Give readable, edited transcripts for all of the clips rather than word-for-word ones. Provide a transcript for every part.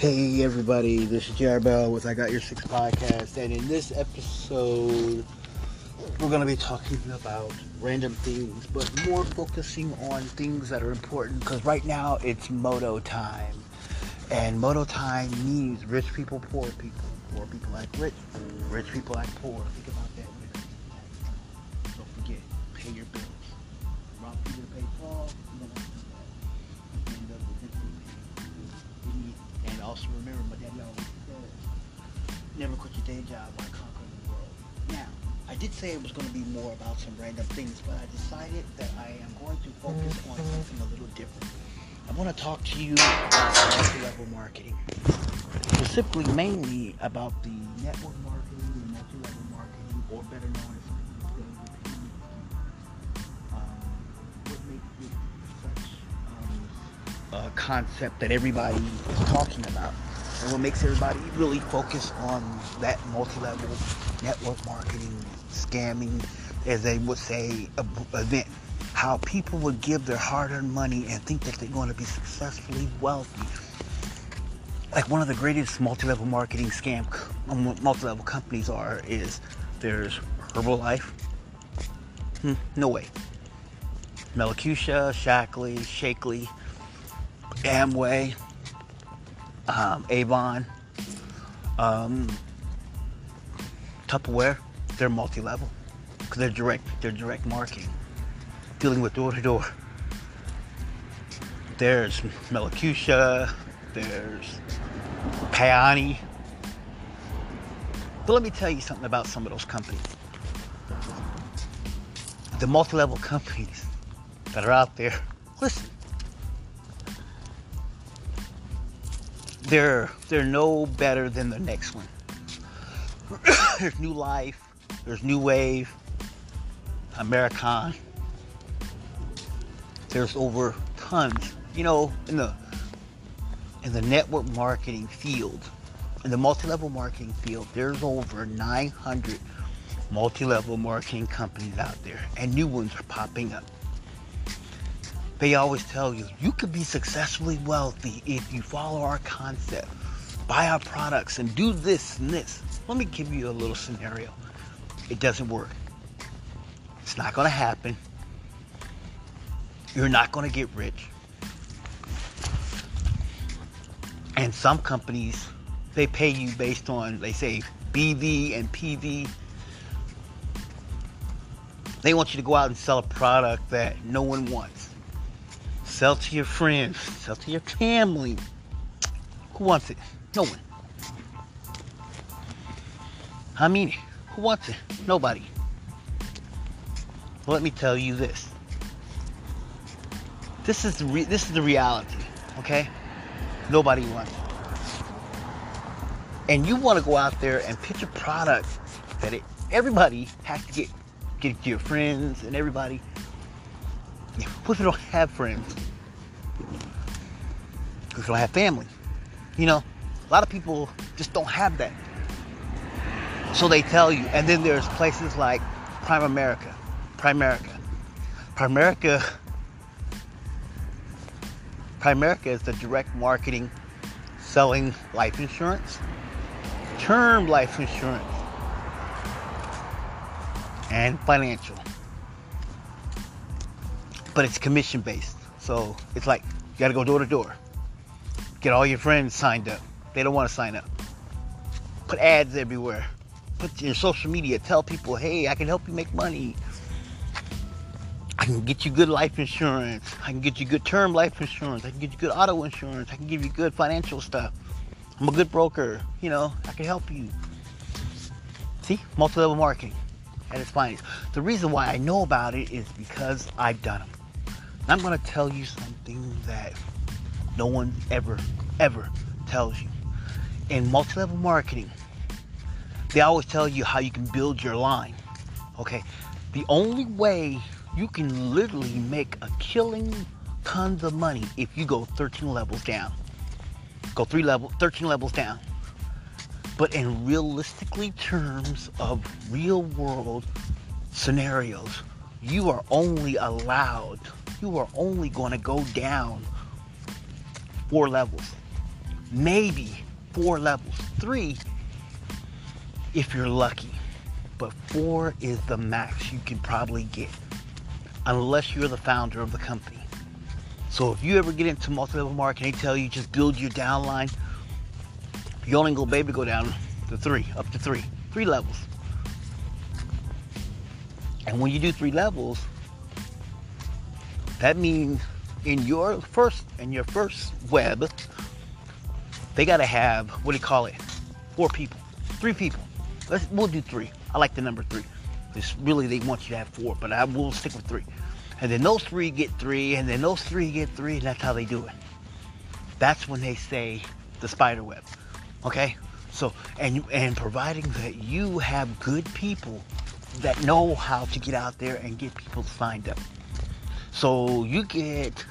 Hey everybody, this is Jarbell with I Got Your Six Podcast, and in this episode, we're going to be talking about random things, but more focusing on things that are important, because right now it's moto time, and moto time means rich people, poor people. Poor people like rich, rich people like poor. Think about that. Don't forget, pay your bills. Rob Peter, pay Paul. And also remember, my daddy always said, never quit your day job while conquering the world. Now, I did say it was going to be more about some random things, but I decided that I am going to focus on something a little different. I want to talk to you about multi-level marketing, specifically mainly about the network marketing and multi-level marketing, or better known as concept that everybody is talking about, and what makes everybody really focus on that multi-level network marketing scamming, as they would say, event. How people would give their hard-earned money and think that they're going to be successfully wealthy. Like, one of the greatest multi-level marketing scam multi-level companies are is there's Herbalife, No Way, Melacutia, Shaklee, Amway, Avon, Tupperware. They're multi-level because they're direct marketing, dealing with door-to-door. There's Melacutia, there's Payani. But let me tell you something about some of those companies. The multi-level companies that are out there, listen, They're no better than the next one. There's New Life, there's New Wave, Americon. There's over tons. You know, in the network marketing field, in the multi-level marketing field, there's over 900 multi-level marketing companies out there, and new ones are popping up. They always tell you, you could be successfully wealthy if you follow our concept, buy our products, and do this and this. Let me give you a little scenario. It doesn't work. It's not going to happen. You're not going to get rich. And some companies, they pay you based on, they say, BV and PV. They want you to go out and sell a product that no one wants. Sell to your friends, sell to your family. Who wants it? No one. I mean, who wants it? Nobody. Well, let me tell you this. This is the reality, okay? Nobody wants it. And you want to go out there and pitch a product that everybody has to get to your friends and everybody. What if you don't have friends? Because you don't have family. You know, a lot of people just don't have that. So they tell you. And then there's places like Primerica is the direct marketing, selling life insurance, term life insurance, and financial. But it's commission based, so it's like you gotta go door to door, get all your friends signed up. They don't want to sign up. Put ads everywhere, put your social media, tell people, hey, I can help you make money, I can get you good life insurance, I can get you good term life insurance, I can get you good auto insurance, I can give you good financial stuff, I'm a good broker, you know, I can help you. See, multi-level marketing at its finest. The reason why I know about it is because I've done them. I'm going to tell you something that no one ever tells you. In multi-level marketing, they always tell you how you can build your line. Okay, the only way you can literally make a killing tons of money if you go 13 levels down. Go 13 levels down. But in realistically terms of real world scenarios, you are only going to go down 4 levels. maybe 4 levels, 3 if you're lucky, but 4 is the max you can probably get unless you're the founder of the company. So if you ever get into multi-level marketing, they tell you just build your downline, you only go baby go down to 3 levels. And when you do 3 levels, that means in your first web, they gotta have, 3 people. We'll do 3. I like the number 3. It's really, they want you to have 4, but I will stick with 3. And then those 3 get 3, and then those 3 get 3, and that's how they do it. That's when they say the spider web, okay? So, and providing that you have good people that know how to get out there and get people signed up. So you get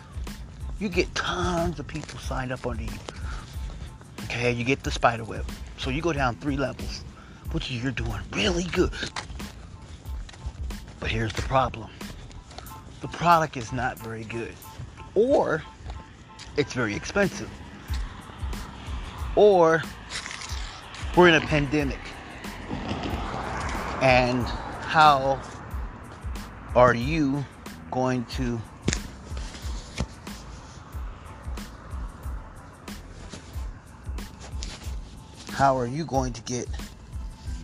tons of people signed up under you. Okay, you get the spider web. So you go down 3 levels, which you're doing really good. But here's the problem. The product is not very good, or it's very expensive, or we're in a pandemic. And how are you going to get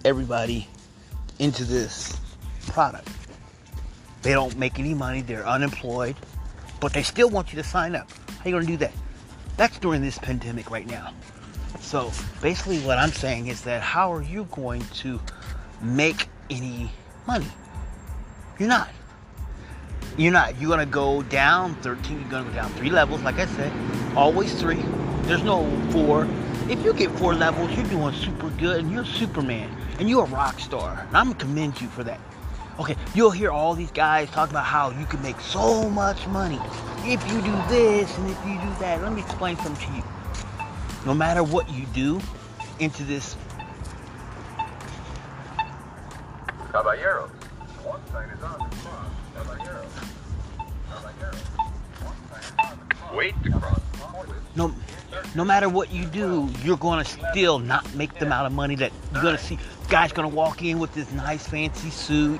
everybody into this product? They don't make any money, they're unemployed, but they still want you to sign up. How you gonna do that? That's during this pandemic right now. So basically what I'm saying is that how are you going to make any money? You're not. You're gonna go down 13. You're gonna go down 3 levels, like I said. Always 3. There's no 4. If you get 4 levels, you're doing super good, and you're Superman, and you're a rock star. And I'm gonna commend you for that. Okay, you'll hear all these guys talk about how you can make so much money if you do this and if you do that. Let me explain something to you. No matter what you do into this. Caballeros, one sign is on the cross. Caballeros, one sign is on the cross. Wait to cross. No matter what you do, you're going to still not make the amount of money that you're going to see. Guy's going to walk in with this nice fancy suit.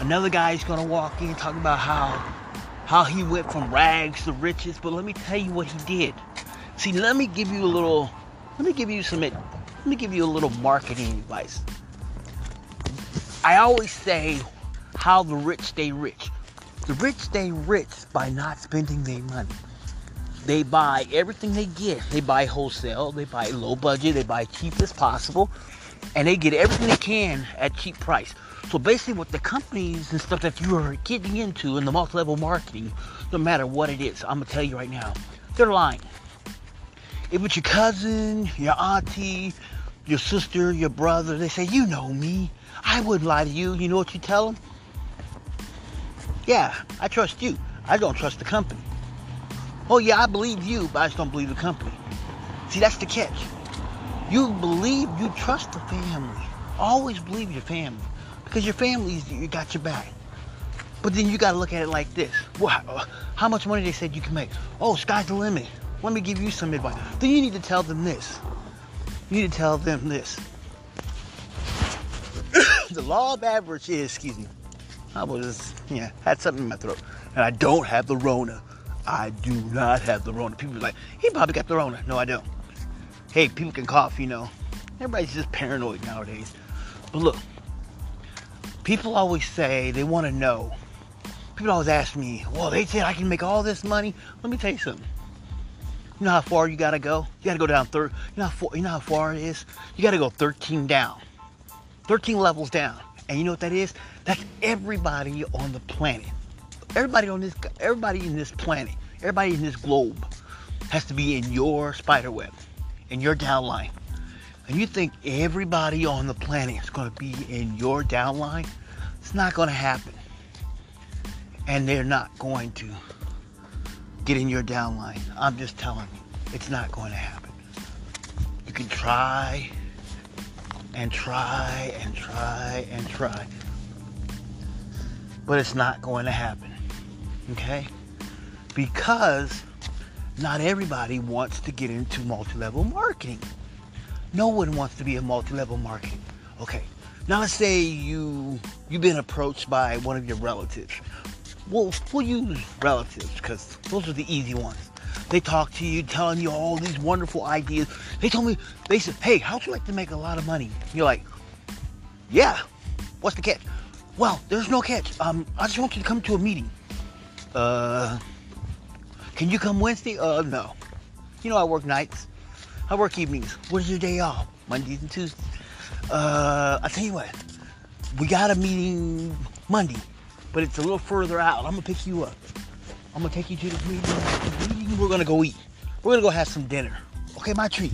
Another guy's going to walk in talking about how he went from rags to riches. But let me tell you what he did. See, let me give you a little marketing advice. I always say how the rich stay rich. The rich stay rich by not spending their money. They buy everything they get. They buy wholesale, they buy low budget, they buy cheap as possible, and they get everything they can at cheap price. So basically what the companies and stuff that you are getting into in the multi-level marketing, no matter what it is, I'm gonna tell you right now, they're lying. If it's your cousin, your auntie, your sister, your brother, they say, you know me, I wouldn't lie to you. You know what you tell them? Yeah, I trust you. I don't trust the company. Oh yeah, I believe you, but I just don't believe the company. See, that's the catch. You believe, you trust the family. Always believe your family, because your family's you got your back. But then you gotta look at it like this. Wow, how much money they said you can make? Oh, sky's the limit. Let me give you some advice. Then you need to tell them this. The law of average is, had something in my throat. And I don't have the Rona. I do not have the Rona. People are like, he probably got the Rona. No, I don't. Hey, people can cough, you know. Everybody's just paranoid nowadays. But look, people always say they want to know. People always ask me, well, they said I can make all this money. Let me tell you something. You know how far you gotta go? You gotta go down third. You know how far it is? You gotta go 13 down. 13 levels down. And you know what that is? That's everybody on the planet. Everybody in this planet. Everybody in this globe has to be in your spider web, in your downline. And you think everybody on the planet is gonna be in your downline? It's not gonna happen. And they're not going to get in your downline. I'm just telling you, it's not going to happen. You can try and try and try and try, but it's not going to happen, okay? Because Not everybody wants to get into multi-level marketing. No one wants to be a multi-level marketing. Okay, now let's say you've been approached by one of your relatives. Well, we'll use relatives because those are the easy ones. They talk to you, telling you all these wonderful ideas. They told me, they said, hey, how'd you like to make a lot of money? You're like, yeah, what's the catch? Well, there's no catch. I just want you to come to a meeting. Can you come Wednesday? No. You know, I work nights. I work evenings. What is your day off? Mondays and Tuesdays. I'll tell you what. We got a meeting Monday, but it's a little further out. I'm going to pick you up. I'm going to take you to the meeting. We're going to go eat. We're going to go have some dinner. Okay, my treat.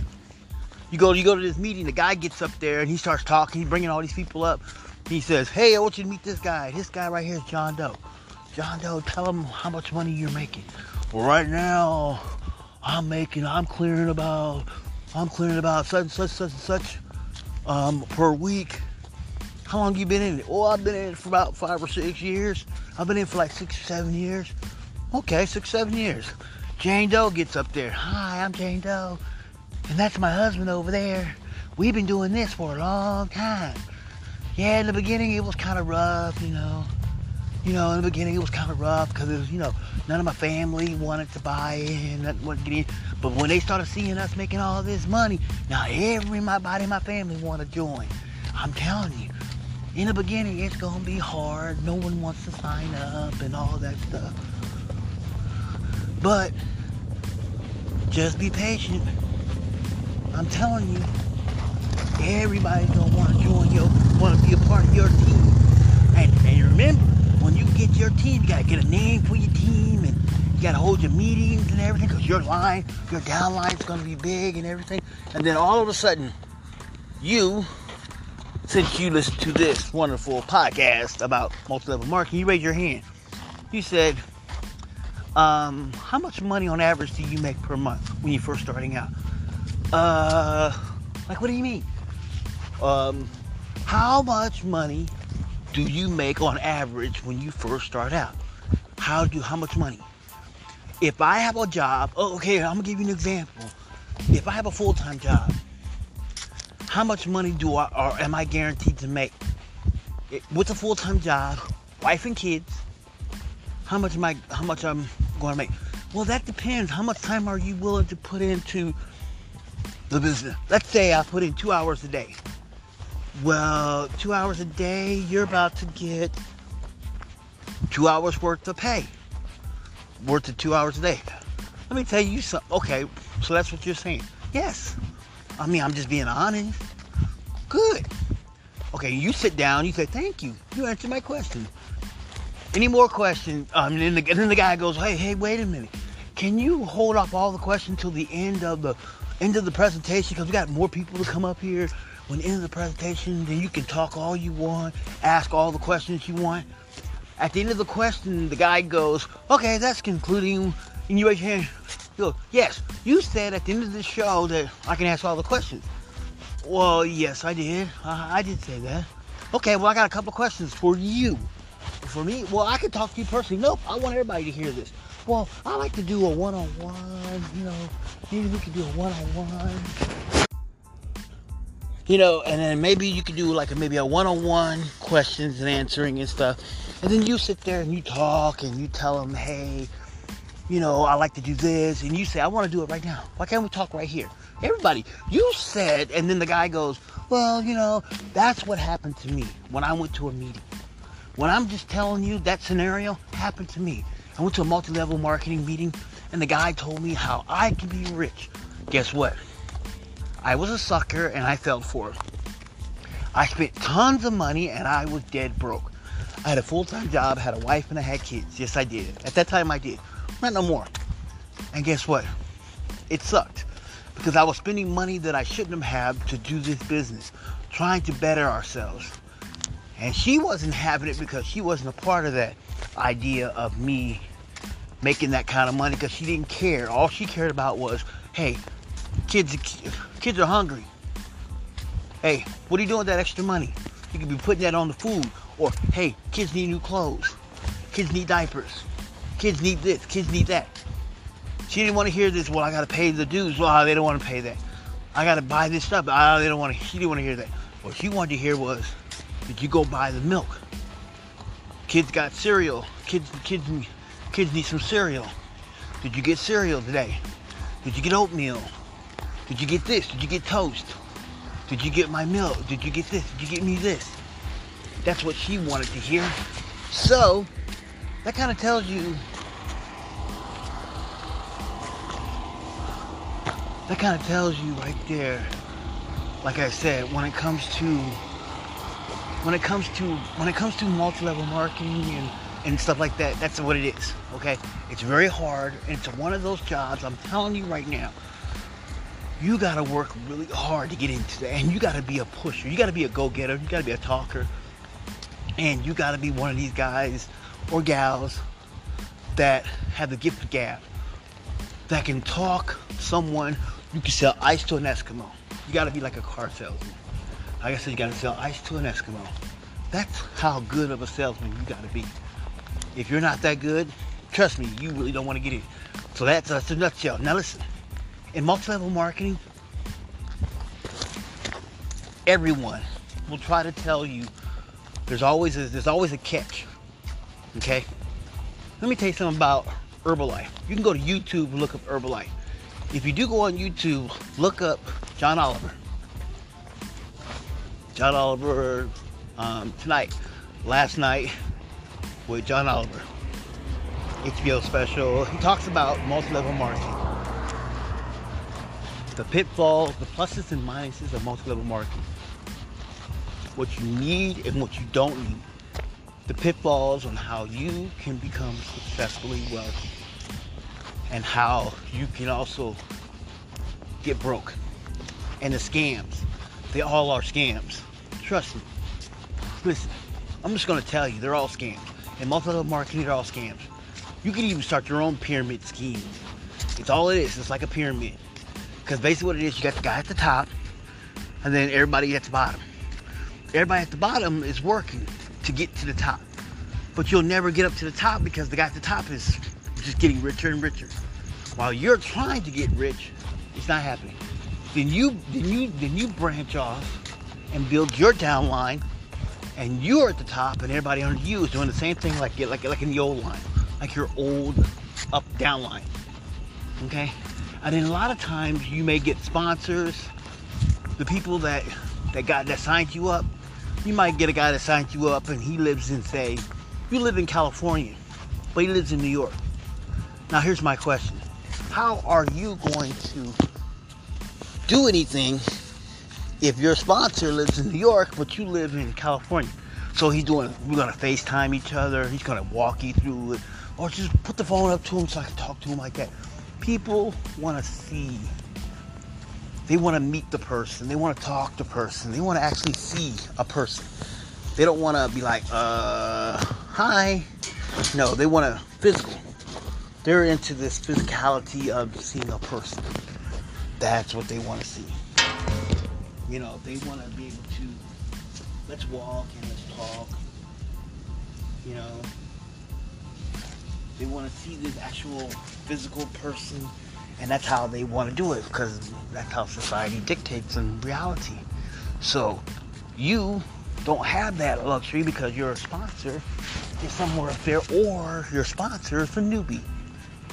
You go to this meeting. The guy gets up there, and he starts talking. He's bringing all these people up. He says, hey, I want you to meet this guy. This guy right here is John Doe. John Doe, tell him how much money you're making. Well, right now, I'm clearing about such and such per week. How long you been in it? Oh, I've been in it for about 5 or 6 years. I've been in for like 6 or 7 years. Okay, 6, 7 years. Jane Doe gets up there. Hi, I'm Jane Doe. And that's my husband over there. We've been doing this for a long time. Yeah, in the beginning it was kind of rough, you know, in the beginning it was kind of rough because it was, none of my family wanted to buy in, nothing wanted to get in. But when they started seeing us making all this money, now everybody in my family want to join. I'm telling you, in the beginning it's going to be hard. No one wants to sign up and all that stuff. But just be patient. I'm telling you, everybody's going to want to join you, want to be a part of your team. And remember, when you get your team, you got to get a name for your team, and you got to hold your meetings and everything, because your downline's going to be big and everything. And then all of a sudden, since you listened to this wonderful podcast about multi-level marketing, you raised your hand. You said, how much money on average do you make per month when you're first starting out? Like, what do you mean? How much money do you make on average when you first start out? How much money? If I have a job, I'm gonna give you an example. If I have a full-time job, how much money am I guaranteed to make? With a full-time job, wife and kids, how much I'm gonna make? Well, that depends. How much time are you willing to put into the business? Let's say I put in 2 hours a day. Well, 2 hours a day, you're about to get 2 hours worth of pay. Worth of 2 hours a day. Let me tell you something. Okay, so that's what you're saying. Yes. I mean, I'm just being honest. Good. Okay, you sit down. You say, thank you. You answered my question. Any more questions? And then the guy goes, hey, wait a minute. Can you hold off all the questions till the end of the presentation? Because we got more people to come up here. When the end of the presentation, then you can talk all you want, ask all the questions you want. At the end of the question, the guy goes, okay, that's concluding. And you raise your hand. You go, yes, you said at the end of the show that I can ask all the questions. Well, yes, I did. I did say that. Okay, well, I got a couple of questions for you. For me? Well, I can talk to you personally. Nope, I want everybody to hear this. Well, I like to do a one-on-one, maybe we could do a one-on-one. And then maybe you could do like maybe a one-on-one questions and answering and stuff. And then you sit there and you talk and you tell them, hey, I like to do this. And you say, I want to do it right now. Why can't we talk right here? Everybody, you said, and then the guy goes, well, that's what happened to me when I went to a meeting. When I'm just telling you, that scenario happened to me. I went to a multi-level marketing meeting and the guy told me how I can be rich. Guess what? I was a sucker and I fell for it. I spent tons of money and I was dead broke. I had a full-time job, had a wife, and I had kids. Yes, I did. At that time, I did. Not no more. And guess what? It sucked because I was spending money that I shouldn't have to do this business, trying to better ourselves. And she wasn't having it because she wasn't a part of that idea of me making that kind of money because she didn't care. All she cared about was, hey, kids are hungry. Hey, what are you doing with that extra money? You could be putting that on the food. Or, hey, kids need new clothes. Kids need diapers. Kids need this. Kids need that. She didn't want to hear this. Well, I got to pay the dues. Well, they don't want to pay that. I got to buy this stuff. Oh, they don't want to. She didn't want to hear that. What she wanted to hear was, did you go buy the milk? Kids got cereal. Kids need some cereal. Did you get cereal today? Did you get oatmeal? Did you get this? Did you get toast? Did you get my milk? Did you get this? Did you get me this? That's what she wanted to hear. So, that kind of tells you, right there, like I said, when it comes to multi-level marketing and stuff like that, that's what it is, okay? It's very hard, and it's one of those jobs, I'm telling you right now, you gotta work really hard to get into that, and you gotta be a pusher, you gotta be a go-getter, you gotta be a talker, and you gotta be one of these guys or gals that have the gift of gab, that can talk someone. You can sell ice to an Eskimo. You gotta be like a car salesman. Like I said, you gotta sell ice to an Eskimo. That's how good of a salesman you gotta be. If you're not that good, trust me, you really don't wanna get in. So that's a nutshell. Now listen, in multi-level marketing, everyone will try to tell you there's always a catch, okay? Let me tell you something about Herbalife. You can go to YouTube and look up Herbalife. If you do go on YouTube, look up John Oliver tonight, last night with John Oliver, HBO special. He talks about multi-level marketing, the pitfalls, the pluses and minuses of multi-level marketing, what you need and what you don't need, the pitfalls on how you can become successfully wealthy, and how you can also get broke, and the scams. They all are scams. Trust me. Listen, I'm just gonna tell you, they're all scams. And multi-level marketing, they're all scams. You can even start your own pyramid scheme. It's all it is, it's like a pyramid. Because basically what it is, you got the guy at the top, and then everybody at the bottom. Everybody at the bottom is working to get to the top. But you'll never get up to the top because the guy at the top is just getting richer and richer. While you're trying to get rich, it's not happening. Then you branch off and build your downline, and you're at the top, and everybody under you is doing the same thing, like in the old line, like your old up downline. Okay? And then a lot of times you may get sponsors, the people that signed you up. You might get a guy that signed you up, and he lives in, say, you live in California, but he lives in New York. Now here's my question. How are you going to do anything if your sponsor lives in New York, but you live in California? So we're gonna FaceTime each other, he's gonna walk you through it, or just put the phone up to him so I can talk to him like that. People wanna see. They want to meet the person. They want to talk to the person. They want to actually see a person. They don't want to be like, hi. No, they want a physical. They're into this physicality of seeing a person. That's what they want to see. You know, they want to be able to, let's walk and let's talk. You know, they want to see this actual physical person. And that's how they want to do it, because that's how society dictates in reality. So you don't have that luxury because your sponsor is somewhere up there, or your sponsor is a newbie.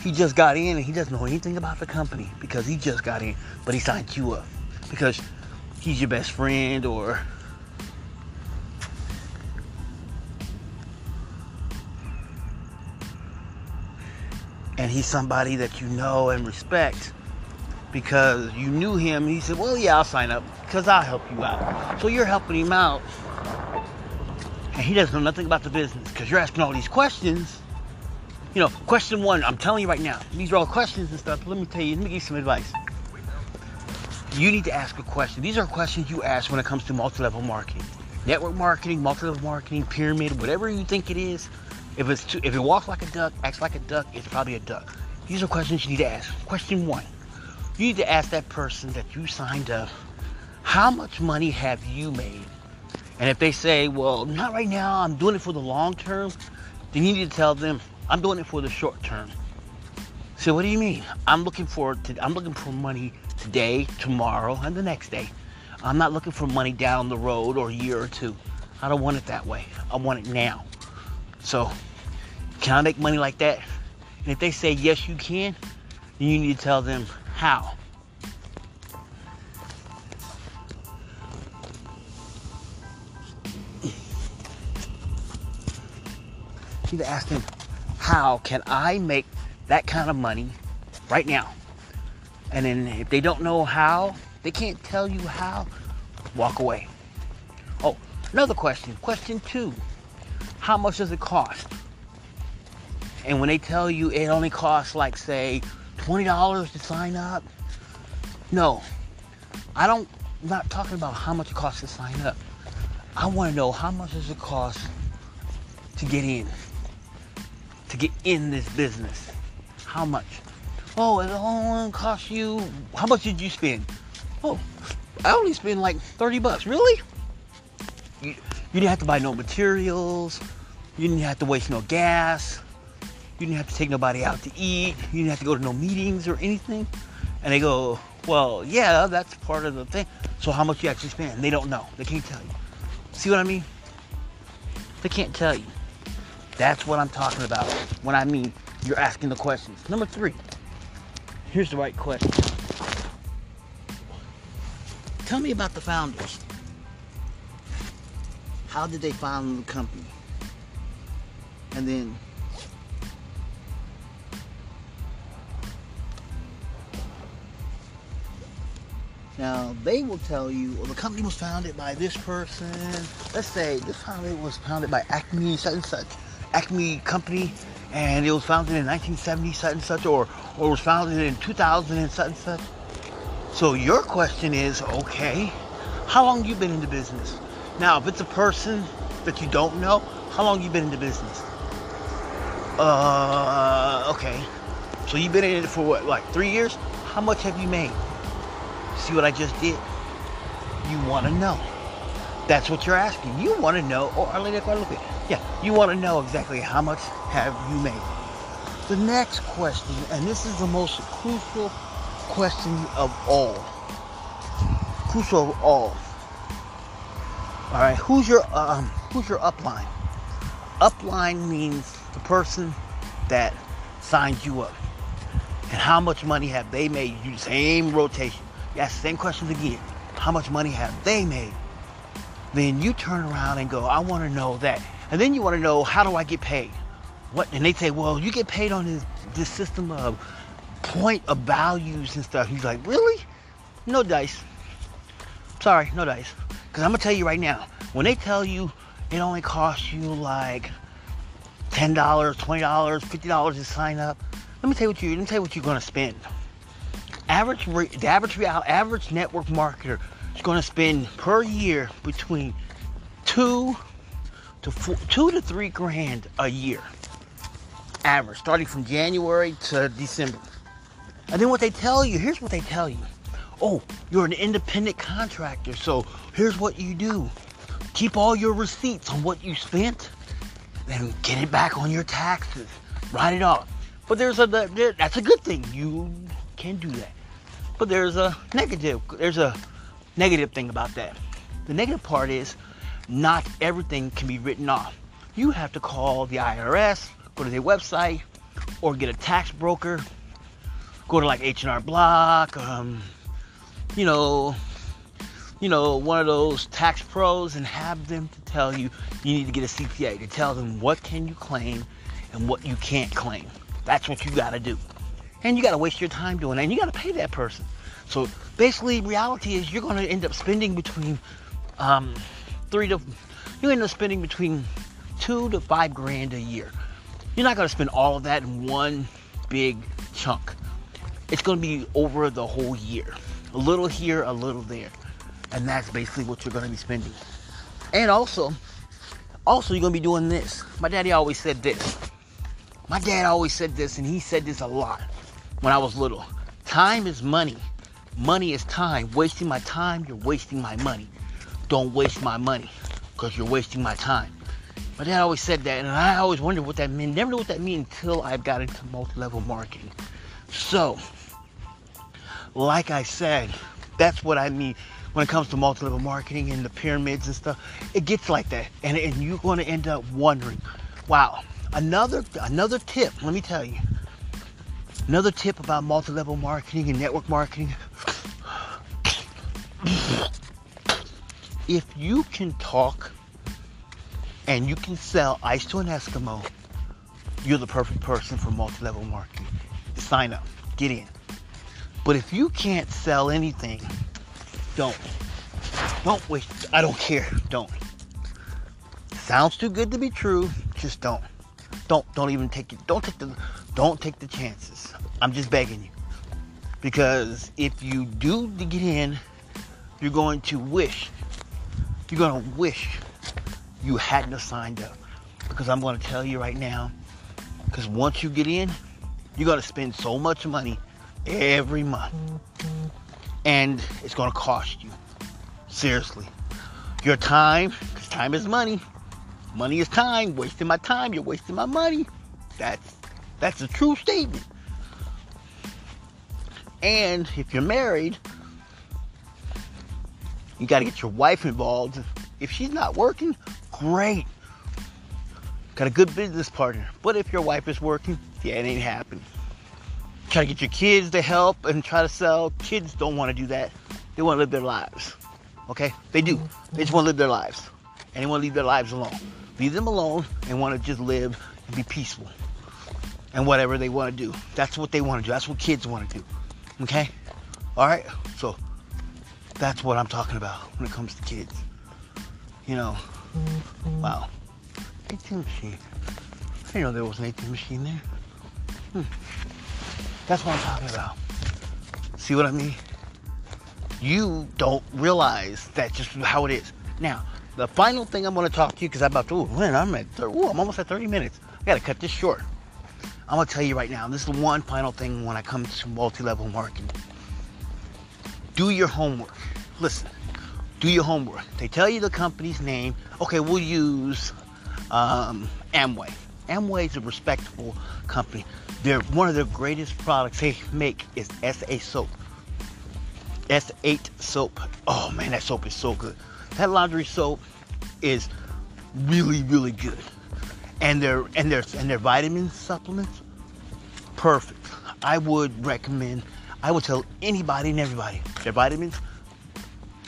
He just got in and he doesn't know anything about the company because he just got in, but he signed you up because he's your best friend, or and he's somebody that you know and respect because you knew him. And he said, well, yeah, I'll sign up because I'll help you out. So you're helping him out. And he doesn't know nothing about the business because you're asking all these questions. You know, question one, I'm telling you right now, these are all questions and stuff. Let me tell you, let me give you some advice. You need to ask a question. These are questions you ask when it comes to multi-level marketing. Network marketing, multi-level marketing, pyramid, whatever you think it is. If it walks like a duck, acts like a duck, it's probably a duck. These are questions you need to ask. Question one, you need to ask that person that you signed up, how much money have you made? And if they say, well, not right now, I'm doing it for the long term, then you need to tell them, I'm doing it for the short term. So what do you mean? I'm looking for money today, tomorrow, and the next day. I'm not looking for money down the road or a year or two. I don't want it that way. I want it now. So can I make money like that? And if they say yes, you can, then you need to tell them how. You need to ask them, how can I make that kind of money right now? And then if they don't know how, they can't tell you how, walk away. Oh, another question. Question two, how much does it cost? And when they tell you it only costs like, say, $20 to sign up, no, I'm not talking about how much it costs to sign up. I want to know how much does it cost to get in this business. How much? Oh, it only cost you, how much did you spend? Oh, I only spent like $30. Really? You didn't have to buy no materials. You didn't have to waste no gas. You didn't have to take nobody out to eat. You didn't have to go to no meetings or anything. And they go, well, yeah, that's part of the thing. So how much you actually spend? And they don't know. They can't tell you. See what I mean? They can't tell you. That's what I'm talking about when I mean you're asking the questions. Number three. Here's the right question. Tell me about the founders. How did they found the company? And then, now, they will tell you, well, the company was founded by this person. Let's say this company was founded by Acme such and such, Acme Company, and it was founded in 1970 such and such, or was founded in 2000 and such and such. So your question is, okay, how long you been in the business? Now, if it's a person that you don't know, how long you been in the business? Okay. So you've been in it for what, like 3 years? How much have you made? See what I just did? You want to know. That's what you're asking. You want to know. Yeah, you want to know exactly how much have you made. The next question, and this is the most crucial question of all. Crucial of all. All right, who's your upline? Upline means the person that signed you up. And how much money have they made? You same rotation. Yes, same questions again. How much money have they made? Then you turn around and go, I want to know that. And then you want to know, how do I get paid? What? And they say, well, you get paid on this system of point of values and stuff. He's like, really? No dice. Sorry, no dice. Because I'm going to tell you right now, when they tell you it only costs you like $10, $20, $50 to sign up, let me tell you what you're going to spend. The average network marketer is going to spend per year between $2,000 to $3,000 a year, average, starting from January to December. And then what they tell you, here's what they tell you: oh, you're an independent contractor, so here's what you do: keep all your receipts on what you spent, then get it back on your taxes, write it off. But that's a good thing. You can do that. But there's a negative thing about that. The negative part is not everything can be written off. You have to call the IRS, go to their website, or get a tax broker, go to like H&R Block, one of those tax pros, and have them to tell you you need to get a CPA, to tell them what can you claim and what you can't claim. That's what you gotta do. And you got to waste your time doing that. And you got to pay that person. So basically, reality is you're going to end up spending between $2,000 to $5,000 a year. You're not going to spend all of that in one big chunk. It's going to be over the whole year. A little here, a little there. And that's basically what you're going to be spending. And also you're going to be doing this. My dad always said this, and he said this a lot when I was little. Time is money. Money is time. Wasting my time, you're wasting my money. Don't waste my money, because you're wasting my time. My dad always said that, and I always wondered what that meant. Never knew what that meant until I got into multi-level marketing. So, like I said, that's what I mean when it comes to multi-level marketing and the pyramids and stuff. It gets like that, and you're going to end up wondering, wow. Another tip, let me tell you. Another tip about multi-level marketing and network marketing. If you can talk and you can sell ice to an Eskimo, you're the perfect person for multi-level marketing. Sign up, get in. But if you can't sell anything, don't. Don't wait. I don't care. Don't. Sounds too good to be true. Just don't. Don't even take it. Don't take the chances. I'm just begging you. Because if you do get in, you're going to wish you hadn't have signed up. Because I'm going to tell you right now, because once you get in, you're going to spend so much money every month. And it's going to cost you. Seriously. Your time, because time is money. Money is time. Wasting my time, you're wasting my money. That's a true statement. And if you're married, you got to get your wife involved. If she's not working, great. Got a good business partner. But if your wife is working, yeah, it ain't happening. Try to get your kids to help and try to sell. Kids don't want to do that. They want to live their lives. Okay? They do. They just want to live their lives. And they want to leave their lives alone. Leave them alone and want to just live and be peaceful. And whatever they want to do. That's what they want to do. That's what kids want to do. Okay? Alright? So, that's what I'm talking about when it comes to kids. You know. Wow. ATM machine. I didn't know there was an ATM machine there. That's what I'm talking about. See what I mean? You don't realize that's just how it is. Now, the final thing I'm going to talk to you, because I'm about to, I'm almost at 30 minutes. I got to cut this short. I'm going to tell you right now, this is one final thing when I come to multi-level marketing. Do your homework. Listen, do your homework. They tell you the company's name. Okay, we'll use Amway. Amway is a respectable company. One of their greatest products they make is S8 soap. S8 soap. Oh man, that soap is so good. That laundry soap is really, really good. And their vitamin supplements, perfect. I would tell anybody and everybody, their vitamins,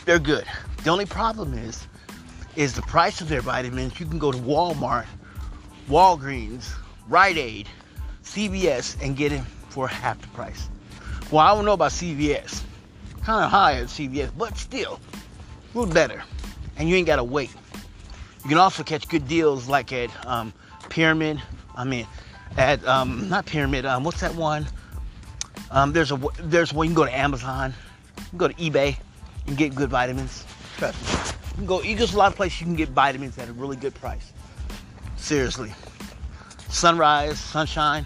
they're good. The only problem is the price of their vitamins. You can go to Walmart, Walgreens, Rite Aid, CVS, and get it for half the price. Well, I don't know about CVS. Kind of high at CVS, but still, a little better. And you ain't got to wait. You can also catch good deals like at what's that one? There's one, you can go to Amazon, you can go to eBay, and get good vitamins. Trust me. There's a lot of places you can get vitamins at a really good price. Seriously. Sunrise, Sunshine,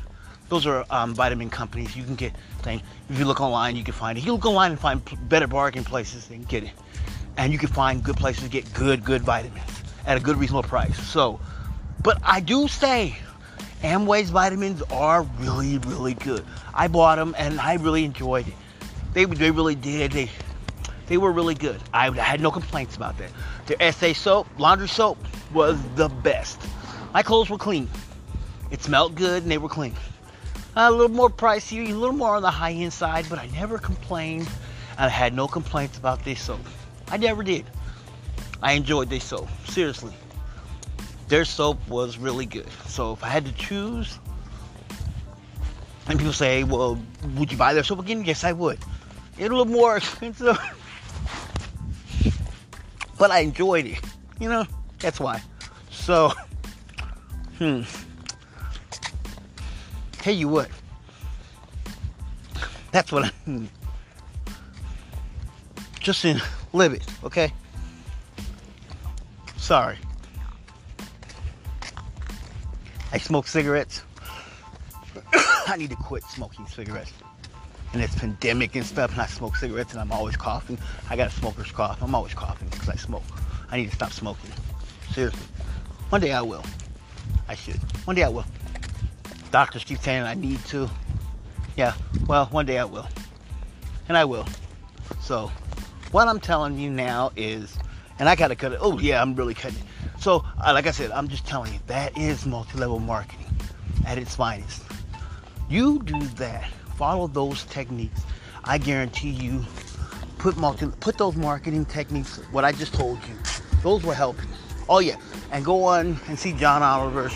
those are vitamin companies. You can get things. If you look online, you can find it. You look online and find better bargain places and get it. And you can find good places to get good vitamins at a good reasonable price. So, but I do say Amway's vitamins are really, really good. I bought them and I really enjoyed it. They really did. They were really good. I had no complaints about that. Their SA soap, laundry soap, was the best. My clothes were clean. It smelled good and they were clean. A little more pricey, a little more on the high end side, but I never complained. I had no complaints about this soap. I never did. I enjoyed this soap, seriously. Their soap was really good. So if I had to choose, and people say, well, would you buy their soap again? Yes, I would. It's a little more expensive, but I enjoyed it. You know, that's why. So, Tell you what, that's what I mean. Just live it, okay? Sorry. I smoke cigarettes. I need to quit smoking cigarettes. And it's pandemic and stuff, and I smoke cigarettes and I'm always coughing. I got a smoker's cough. I'm always coughing because I smoke. I need to stop smoking. Seriously. One day I will. I should. One day I will. Doctors keep saying I need to. Yeah, well, one day I will. And I will. So, what I'm telling you now is, and I got to cut it. Oh, yeah, I'm really cutting it. So, like I said, I'm just telling you, that is multi-level marketing at its finest. You do that. Follow those techniques. I guarantee you, put those marketing techniques, what I just told you, those will help you. Oh, yeah, and go on and see John Oliver's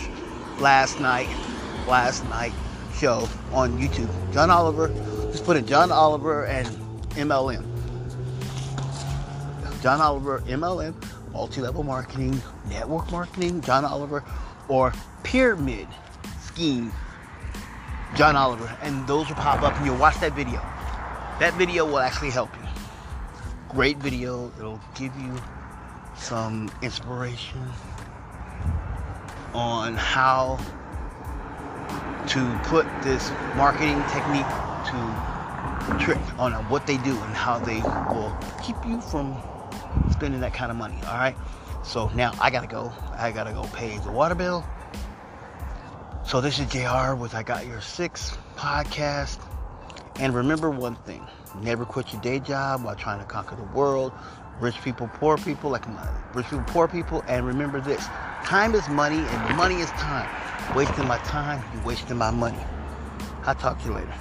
last night show on YouTube. John Oliver, just put in John Oliver and MLM. John Oliver, MLM, multi-level marketing, network marketing, John Oliver, or pyramid scheme, John Oliver. And those will pop up and you'll watch that video. That video will actually help you. Great video. It'll give you some inspiration on how to put this marketing technique to trick on what they do and how they will keep you from spending that kind of money. All right. So now I gotta go. I gotta go pay the water bill. So this is JR with I Got Your Six Podcast. And remember one thing, never quit your day job while trying to conquer the world. Rich people, poor people, like mine. Rich people, poor people, and remember this. Time is money, and money is time. Wasting my time, you wasting my money. I'll talk to you later.